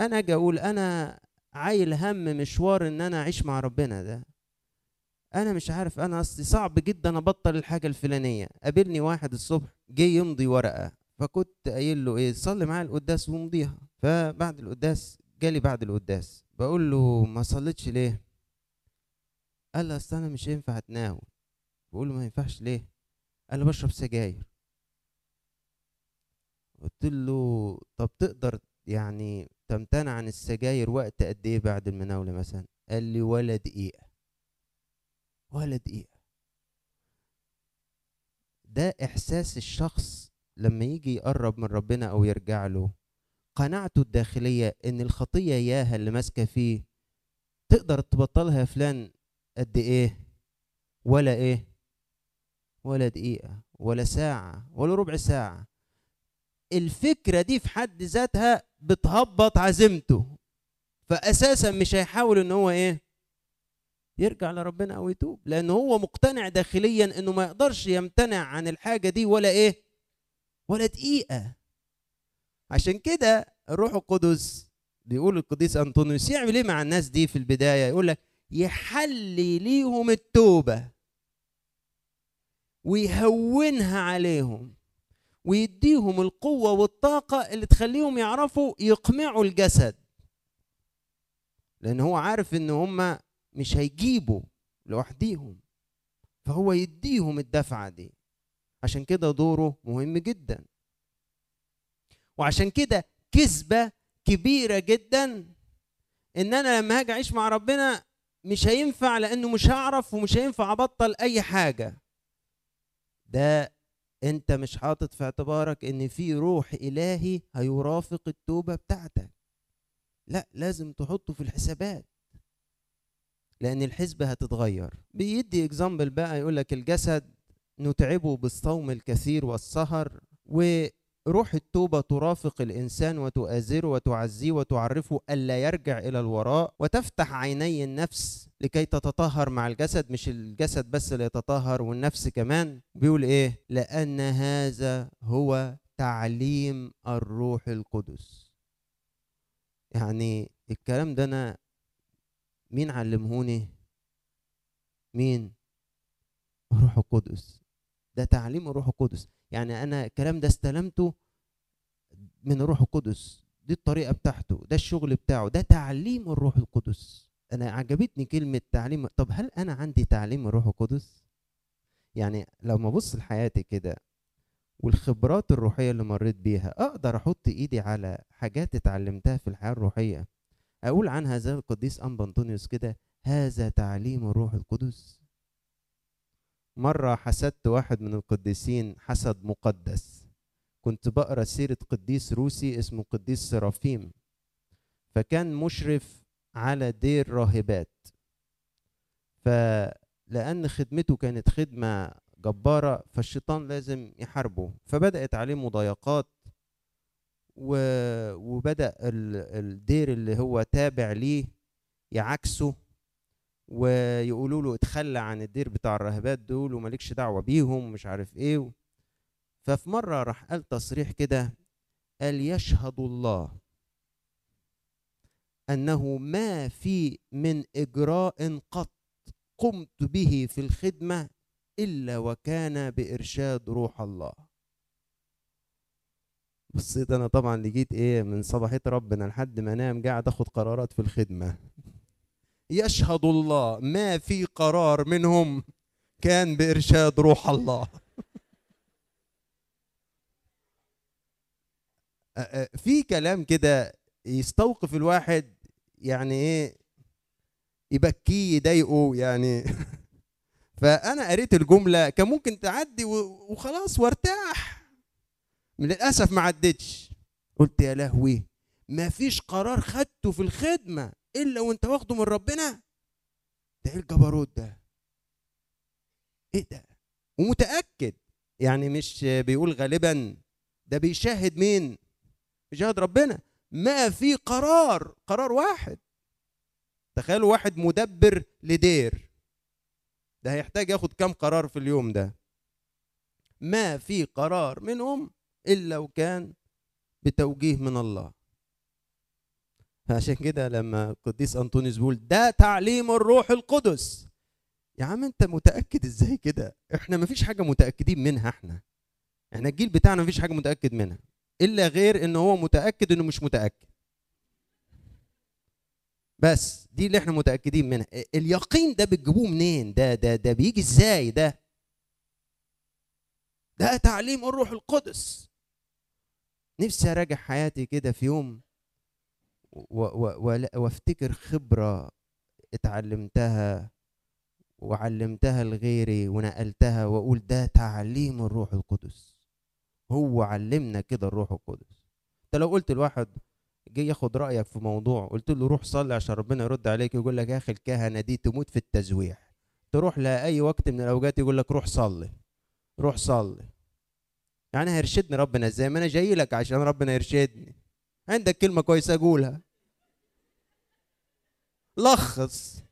أنا أجي أقول أنا عايل هم مشوار إن أنا أعيش مع ربنا ده، أنا مش عارف، أنا أصلي صعب جدا أبطل الحاجة الفلانية. قابلني واحد الصبح جه يمضي ورقة، فكنت قايل له إيه؟ صلي معايا القداس ومضيها. فبعد القداس جالي بعد القداس، بقول له ما صليتش ليه؟ قال لي أصل أنا مش ينفع أتناول. بقول له ما ينفعش ليه؟ قال لي بشرب سجاير. قلت له طب تقدر يعني تمتنع عن السجاير وقت قد إيه بعد المناولة مثلا؟ قال لي ولا دقيقة، ولا دقيقة. ده إحساس الشخص لما يجي يقرب من ربنا أو يرجع له، قناعته الداخلية إن الخطية ياها اللي ماسكة فيه، تقدر تبطلها يا فلان قد إيه؟ ولا إيه؟ ولا دقيقة، ولا ساعة، ولا ربع ساعة. الفكرة دي في حد ذاتها بتهبط عزيمته، فأساسا مش هيحاول إن هو إيه؟ يرجع لربنا او يتوب، لان هو مقتنع داخليا انه ما يقدرش يمتنع عن الحاجه دي ولا ايه؟ ولا دقيقه. عشان كده الروح القدس بيقول القديس انطونيوس يعمل ايه مع الناس دي في البدايه؟ يقول لك يحلي ليهم التوبه ويهونها عليهم ويديهم القوه والطاقه اللي تخليهم يعرفوا يقمعوا الجسد، لان هو عارف ان هم مش هيجيبوا لوحديهم، فهو يديهم الدفعة دي. عشان كده دوره مهم جدا، وعشان كده كذبة كبيرة جدا ان انا لما هاجي اعيش مع ربنا مش هينفع لأنه مش هعرف ومش هينفع أبطل أي حاجة. ده أنت مش حاطط في اعتبارك إن في روح إلهي هيرافق التوبة بتاعتك. لا، لازم تحطه في الحسابات، لأن الحسبة هتتغير. بيدي إكزامبل بقى، يقولك الجسد نتعبه بالصوم الكثير والسهر، وروح التوبة ترافق الإنسان وتؤازره وتعزيه وتعرفه ألا يرجع إلى الوراء، وتفتح عيني النفس لكي تتطهر مع الجسد. مش الجسد بس اللي يتطهر، والنفس كمان. بيقول إيه؟ لأن هذا هو تعليم الروح القدس. يعني الكلام ده أنا مين علمهوني؟ مين؟ الروح القدس. ده تعليم الروح القدس. يعني أنا الكلام ده استلمته من الروح القدس، دي الطريقة بتاعته، ده الشغل بتاعه، ده تعليم الروح القدس. أنا عجبتني كلمة تعليم. طب هل أنا عندي تعليم الروح القدس؟ يعني لو ما أبص لحياتي كده والخبرات الروحية اللي مريت بيها، أقدر أحط إيدي على حاجات اتعلمتها في الحياة الروحية أقول عنها زي القديس أنبا أنطونيوس كده، هذا تعليم الروح القدس. مرة حسدت واحد من القديسين حسد مقدس. كنت بقرأ سيرة قديس روسي اسمه قديس سرافيم، فكان مشرف على دير راهبات. فلأن خدمته كانت خدمة جبارة، فالشيطان لازم يحاربه، فبدأت عليه مضايقات، وبدأ الدير اللي هو تابع ليه يعكسه ويقولوا له اتخلى عن الدير بتاع الراهبات دول ومالكش دعوة بيهم ومش عارف ايه. ففي مرة راح قال تصريح كده، قال يشهد الله أنه ما في من إجراء قط قمت به في الخدمة إلا وكان بإرشاد روح الله. بصيت أنا طبعا لقيت إيه، من صباحية ربنا لحد ما أنام قاعد أخد قرارات في الخدمة. يشهد الله ما في قرار منهم كان بإرشاد روح الله. في كلام كده يستوقف الواحد، يعني إيه، يبكيه يضايقه يعني. فأنا قريت الجملة كان ممكن تعدي وخلاص وارتاح، للأسف ما عدتش. قلت يا لهوي، ما فيش قرار خدته في الخدمة إلا وأنت واخده من ربنا؟ ده إيه الجبروت ده؟ إيه ده؟ ومتأكد يعني، مش بيقول غالبا، ده بيشاهد مين؟ بيشاهد ربنا. ما في قرار واحد. تخيلوا واحد مدبر لدير، ده هيحتاج ياخد كم قرار في اليوم ده؟ ما في قرار منهم إلا وكان بتوجيه من الله. فعشان كده لما القديس أنطونيوس بيقول ده تعليم الروح القدس، يا عم أنت متأكد إزاي كده؟ إحنا مفيش حاجة متأكدين منها. إحنا الجيل بتاعنا مفيش حاجة متأكد منها، إلا غير إن هو متأكد إنه مش متأكد. بس دي اللي احنا متأكدين منها. اليقين ده بتجيبوه منين؟ ده بيجي ازاي ده؟ ده تعليم الروح القدس. نفسي اراجع حياتي كده في يوم وافتكر خبرة اتعلمتها وعلمتها لغيري ونقلتها، واقول ده تعليم الروح القدس. هو علمنا كده الروح القدس. انت لو قلت لواحد جاي ياخد رايك في موضوع، قلت له روح صلي عشان ربنا يرد عليك، يقول لك يا اخي الكهنه دي تموت في التزويح. تروح لها اي وقت من الاوقات يقول لك روح صلي روح صلي. يعني هيرشدني ربنا ازاي؟ ما انا جاي لك عشان ربنا يرشدني. عندك كلمه كويسه اقولها، لخص.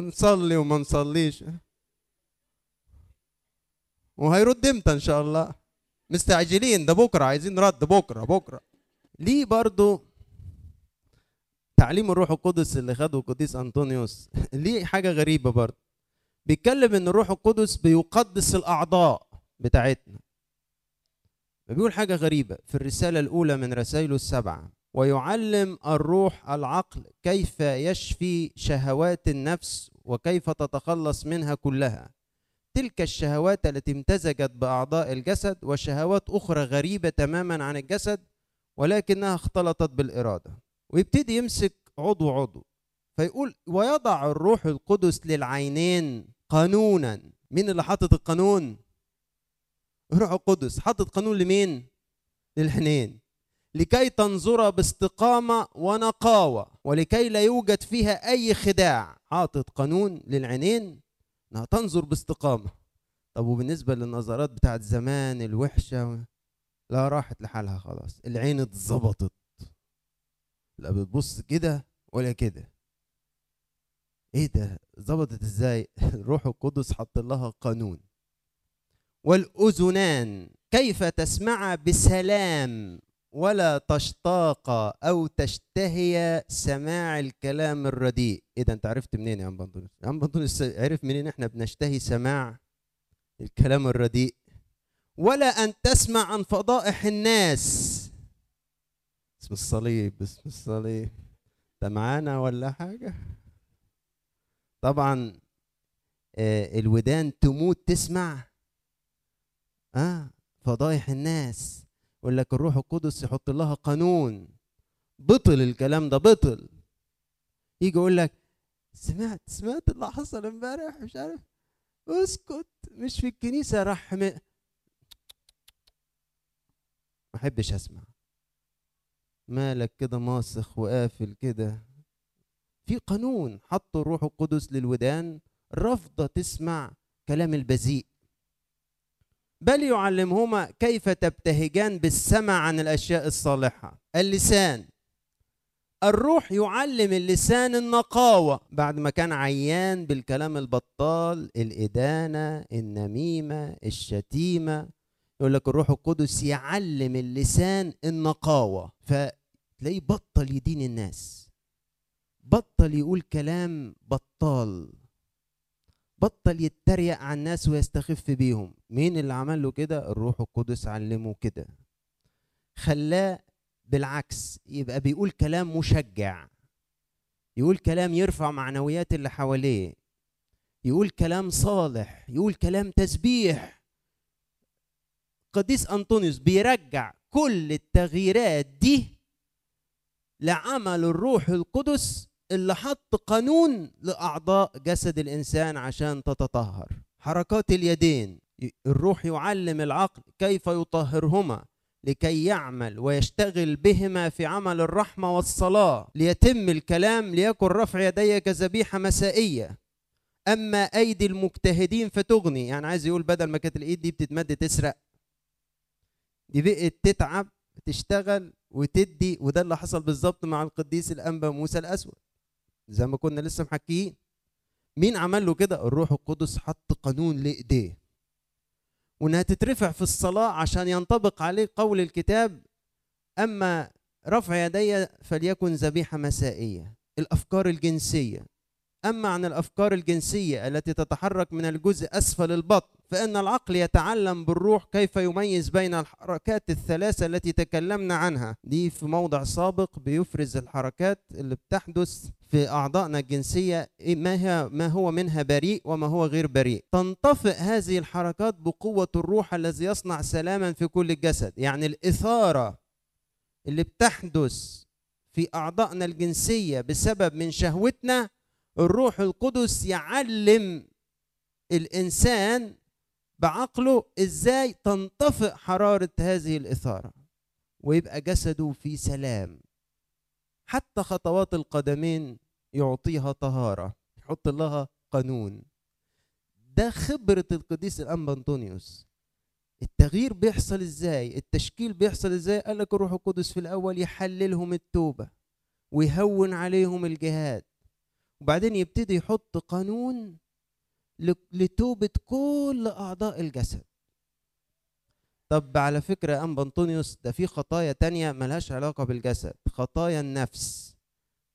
نصلي وما نصليش، وهيرد امتى ان شاء الله؟ مستعجلين، ده بكرة عايزين رد، بكرة. ليه برضو تعليم الروح القدس اللي خده القديس أنطونيوس ليه حاجة غريبة برضو. بيتكلم ان الروح القدس بيقدس الأعضاء بتاعتنا. بيقول حاجة غريبة في الرسالة الأولى من رسائله السبعة، ويعلم الروح العقل كيف يشفي شهوات النفس وكيف تتخلص منها كلها، تلك الشهوات التي امتزجت بأعضاء الجسد وشهوات أخرى غريبة تماما عن الجسد ولكنها اختلطت بالإرادة. ويبتدي يمسك عضو عضو، فيقول ويضع الروح القدس للعينين قانونا. مين اللي حاطط القانون؟ الروح القدس. حاطط قانون لمين؟ للعينين، لكي تنظر باستقامة ونقاوة ولكي لا يوجد فيها أي خداع. حاطط قانون للعينين انها تنظر باستقامة. طب وبالنسبة للنظرات بتاعت زمان الوحشة، لا، راحت لحالها خلاص، العين اتظبطت، لا بتبص كده ولا كده. ايه ده؟ ظبطت ازاي؟ الروح القدس حط لها قانون. والأذنان كيف تسمع بسلام ولا تشتاق أو تشتهي سماع الكلام الرديء. إيه ده، أنت عرفت منين يا عم بطولس؟ يا عم بطولس عرف منين إحنا بنشتهي سماع الكلام الرديء؟ ولا أن تسمع عن فضائح الناس. بسم الصليب، بسم الصليب، أنت معانا ولا حاجة؟ طبعا الودان تموت تسمع فضائح الناس. يقول لك الروح القدس يحط لها قانون، بطل الكلام ده، بطل. يجي يقول لك سمعت اللي حصل امبارح، مش عارف، اسكت، مش في الكنيسه راح ما احبش اسمع. مالك كده ماسخ وقافل كده؟ في قانون حط الروح القدس للودان رافضه تسمع كلام البذيء. بل يعلمهما كيف تبتهجان بالسمع عن الأشياء الصالحة. اللسان، الروح يعلم اللسان النقاوة بعد ما كان عيان بالكلام البطال، الإدانة، النميمة، الشتيمة. يقول لك الروح القدس يعلم اللسان النقاوة، فتلاقيه بطل يدين الناس، بطل يقول كلام بطال، بطل يتريق على الناس ويستخف بيهم. مين اللي عمل له كده؟ الروح القدس علمه كده، خلاه بالعكس يبقى بيقول كلام مشجع، يقول كلام يرفع معنويات اللي حواليه، يقول كلام صالح، يقول كلام تسبيح. قديس أنطونيوس بيرجع كل التغييرات دي لعمل الروح القدس اللي حط قانون لأعضاء جسد الإنسان عشان تتطهر. حركات اليدين، الروح يعلم العقل كيف يطهرهما لكي يعمل ويشتغل بهما في عمل الرحمة والصلاة، ليتم الكلام، ليكن رفع يدي كذبيحة مسائية. أما أيدي المجتهدين فتغني. يعني عايز يقول بدل ما كانت الإيد دي بتتمد تسرق، دي بقت تتعب تشتغل وتدي. وده اللي حصل بالظبط مع القديس الأنبا موسى الأسود زي ما كنا لسه محكيين. مين عمل له كده؟ الروح القدس حط قانون لإيديه، وإنها تترفع في الصلاة عشان ينطبق عليه قول الكتاب: أما رفع يدي فليكن ذبيحة مسائية. الأفكار الجنسية، أما عن الأفكار الجنسية التي تتحرك من الجزء أسفل البطن فإن العقل يتعلم بالروح كيف يميز بين الحركات الثلاثة التي تكلمنا عنها. دي في موضع سابق بيفرز الحركات اللي بتحدث في أعضائنا الجنسية، ما هو منها بريء وما هو غير بريء. تنطفئ هذه الحركات بقوة الروح الذي يصنع سلاما في كل الجسد. يعني الإثارة اللي بتحدث في أعضائنا الجنسية بسبب من شهوتنا، الروح القدس يعلم الإنسان بعقله إزاي تنطفئ حرارة هذه الإثارة ويبقى جسده في سلام. حتى خطوات القدمين يعطيها طهارة، يحط لها قانون. ده خبرة القديس الأنبا أنطونيوس. التغيير بيحصل إزاي؟ التشكيل بيحصل إزاي؟ قال لك الروح القدس في الأول يحللهم التوبة ويهون عليهم الجهاد، وبعدين يبتدي يحط قانون لتوبة كل أعضاء الجسد. طب على فكرة يا أنبا أنطونيوس، ده في خطايا تانية ملهاش علاقة بالجسد، خطايا النفس،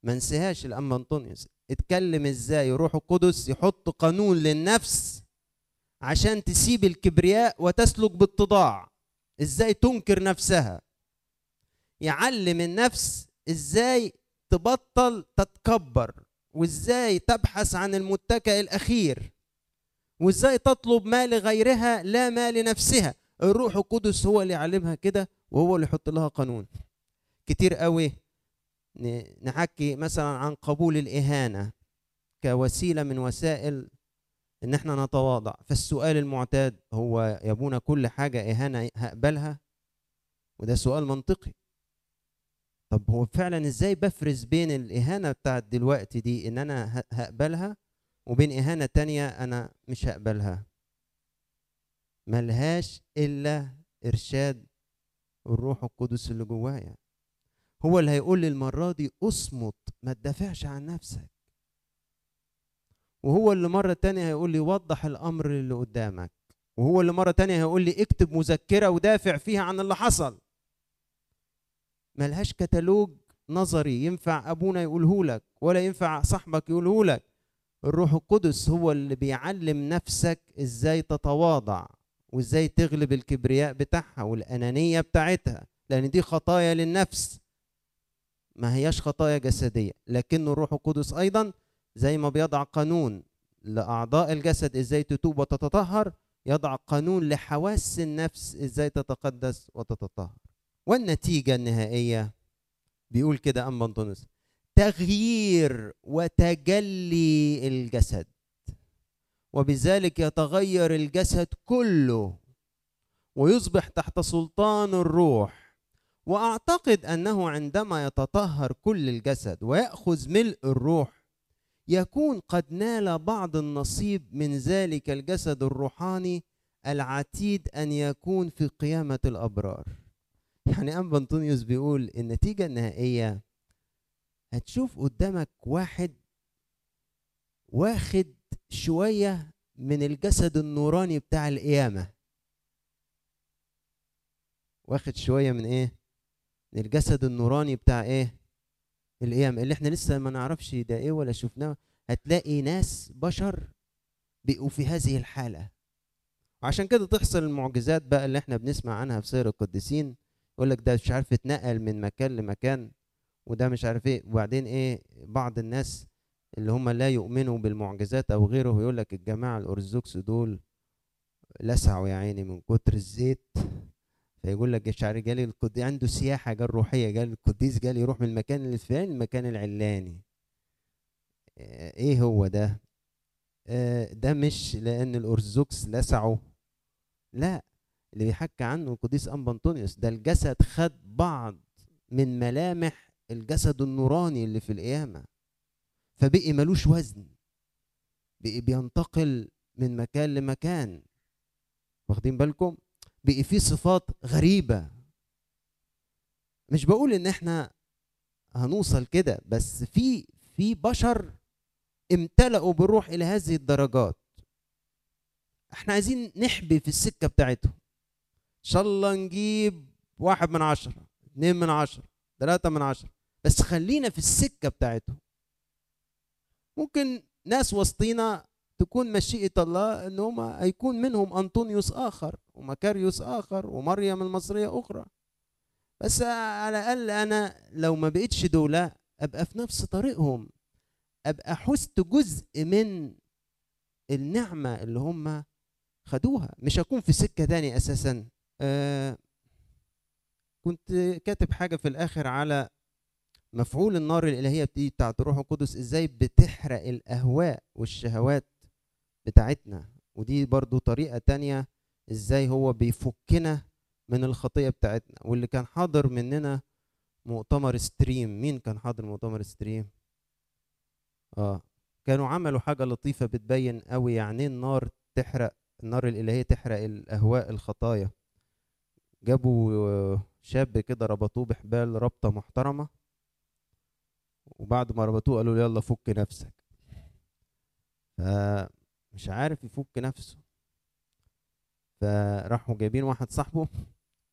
ما انساهاش الأنبا أنطونيوس. اتكلم ازاي روح القدس يحط قانون للنفس عشان تسيب الكبرياء وتسلك بالتضاع، ازاي تنكر نفسها، يعلم النفس ازاي تبطل تتكبر، وازاي تبحث عن المتكئ الاخير، وازاي تطلب ما لغيرها لا ما لنفسها. الروح القدس هو اللي يعلمها كده، وهو اللي يحط لها قانون. كتير قوي نحكي مثلا عن قبول الإهانة كوسيلة من وسائل إن إحنا نتواضع. فالسؤال المعتاد هو يا ابونا كل حاجة إهانة هقبلها؟ وده سؤال منطقي. طب هو فعلا إزاي بفرز بين الإهانة بتاعت دلوقتي دي إن أنا هقبلها وبين إهانة تانية أنا مش هقبلها؟ ملهاش إلا إرشاد الروح القدس اللي جوايا، هو اللي هيقول لي المرة دي أصمت ما تدافعش عن نفسك، وهو اللي مرة تانية هيقول لي وضح الأمر اللي قدامك، وهو اللي مرة تانية هيقول لي اكتب مذكرة ودافع فيها عن اللي حصل. ملهاش كتالوج نظري ينفع أبونا يقولهولك ولا ينفع صاحبك يقولهولك. الروح القدس هو اللي بيعلم نفسك إزاي تتواضع وإزاي تغلب الكبرياء بتاعها والأنانية بتاعتها، لأن دي خطايا للنفس، ما هياش خطايا جسدية. لكن الروح القدس أيضا زي ما بيضع قانون لأعضاء الجسد إزاي تتوب وتتطهر، يضع قانون لحواس النفس إزاي تتقدس وتتطهر. والنتيجة النهائية بيقول كده أنبا أنطونيوس: تغيير وتجلي الجسد، وبذلك يتغير الجسد كله ويصبح تحت سلطان الروح. وأعتقد أنه عندما يتطهر كل الجسد ويأخذ ملء الروح يكون قد نال بعض النصيب من ذلك الجسد الروحاني العتيد أن يكون في قيامة الأبرار. يعني أنبا أنطونيوس بيقول النتيجة النهائية هتشوف قدامك واحد واخد شوية من الجسد النوراني بتاع القيامة. واخد شوية من ايه؟ من الجسد النوراني بتاع ايه؟ القيامة، اللي احنا لسه ما نعرفش ده ايه ولا شفناه. هتلاقي ناس بشر بقوا في هذه الحالة، وعشان كده تحصل المعجزات بقى اللي احنا بنسمع عنها في سير القديسين. يقول لك ده مش عارف اتنقل من مكان لمكان، وده مش عارف ايه، وبعدين ايه بعض الناس اللي هم لا يؤمنوا بالمعجزات او غيره يقول لك الجماعه الارثوذكس دول لسعوا يا عيني من كتر الزيت. فيقول لك الشعر جالي القديس عنده سياحه، جال روحيه، جال القديس جالي يروح من المكان الفلاني للمكان العلاني. ايه هو ده؟ ده مش لان الارثوذكس لسعوا، لا، اللي بيحكي عنه القديس أنبا أنطونيوس ده الجسد خد بعض من ملامح الجسد النوراني اللي في القيامة، فبقي ملوش وزن، بقي بينتقل من مكان لمكان. واخدين بالكم؟ بقي فيه صفات غريبة. مش بقول ان احنا هنوصل كده، بس في بشر امتلأوا بالروح الى هذه الدرجات. احنا عايزين نحبي في السكة بتاعتهم، إن شاء الله نجيب 1 من 10، 2 من 10، 3 من 10، بس خلينا في السكة بتاعتهم. ممكن ناس وسطينا تكون مشيئة الله إن هما هيكون منهم أنطونيوس آخر ومكاريوس آخر ومريم المصرية أخرى، بس على الأقل أنا لو ما بقتش دولة أبقى في نفس طريقهم، أبقى حست جزء من النعمة اللي هما خدوها، مش هكون في سكة تاني أساساً. كنت كاتب حاجة في الآخر على مفعول النار الإلهية بتاعت الروح القدس، إزاي بتحرق الأهواء والشهوات بتاعتنا، ودي برضو طريقة تانية إزاي هو بيفكنا من الخطية بتاعتنا. واللي كان حاضر مننا مؤتمر ستريم، مين كان حاضر مؤتمر ستريم؟ كانوا عملوا حاجة لطيفة بتبين قوي يعني النار تحرق، النار الإلهية تحرق الأهواء الخطايا. جابوا شاب كده ربطوه بحبال ربطة محترمة، وبعد ما ربطوه قالوا له يلا فك نفسك، فمش عارف يفك نفسه، فراحوا جايبين واحد صاحبه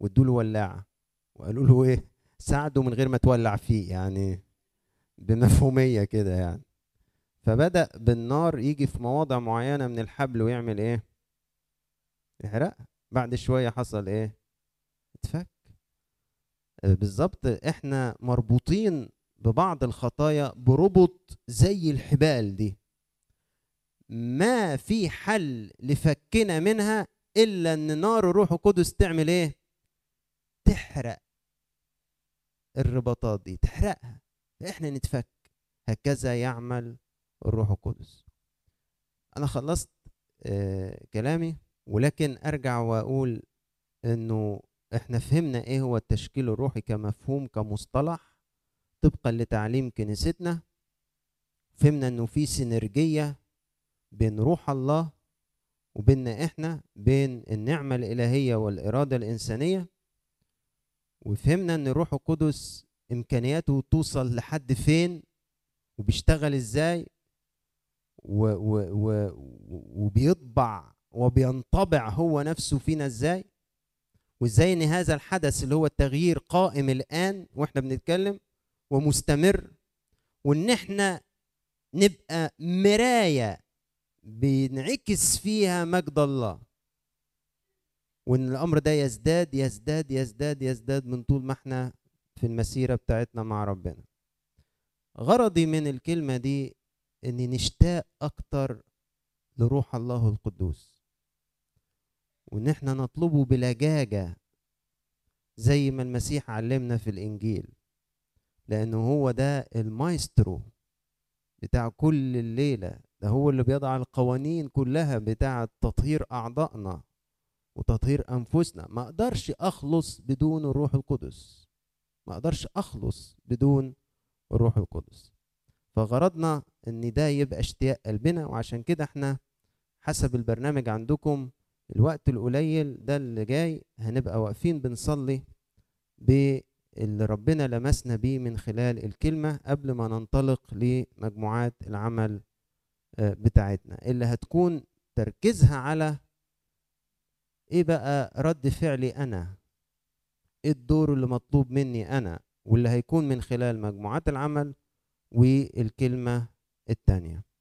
وادوا له ولاعة وقالوا له ايه ساعده من غير ما تولع فيه، يعني بمفهومية كده يعني. فبدأ بالنار يجي في مواضع معينة من الحبل ويعمل ايه، يحرق. بعد شوية حصل ايه، اتفك. بالظبط احنا مربوطين ببعض الخطايا بربط زي الحبال دي، ما في حل لفكنا منها الا ان نار الروح القدس تعمل ايه، تحرق الرباطات دي، تحرقها. احنا نتفك. هكذا يعمل الروح القدس. انا خلصت كلامي، ولكن ارجع واقول انه احنا فهمنا ايه هو التشكيل الروحي كمفهوم كمصطلح طبقا لتعليم كنيستنا. فهمنا انه في سينرجية بين روح الله وبيننا احنا، بين النعمة الالهية والارادة الانسانية. وفهمنا ان الروح القدس امكانياته توصل لحد فين وبيشتغل ازاي وبيطبع وبينطبع هو نفسه فينا ازاي، وازاي ان هذا الحدث اللي هو التغيير قائم الان واحنا بنتكلم ومستمر، وان احنا نبقى مراية بينعكس فيها مجد الله، وان الامر ده يزداد يزداد يزداد يزداد من طول ما احنا في المسيرة بتاعتنا مع ربنا. غرضي من الكلمة دي ان نشتاق اكتر لروح الله القدوس، وان احنا نطلبه بلجاجة زي ما المسيح علمنا في الانجيل، لانه هو ده المايسترو بتاع كل الليلة. ده هو اللي بيضع القوانين كلها بتاع تطهير اعضائنا وتطهير انفسنا. ما اقدرش اخلص بدون الروح القدس، ما اقدرش اخلص بدون الروح القدس. فغرضنا ان ده يبقى اشتياق قلبنا، وعشان كده احنا حسب البرنامج عندكم الوقت القليل ده اللي جاي هنبقى واقفين بنصلي باللي ربنا لمسنا بيه من خلال الكلمة قبل ما ننطلق لمجموعات العمل بتاعتنا، اللي هتكون تركيزها على ايه بقى؟ رد فعلي انا، ايه الدور اللي مطلوب مني انا، واللي هيكون من خلال مجموعات العمل والكلمة التانية.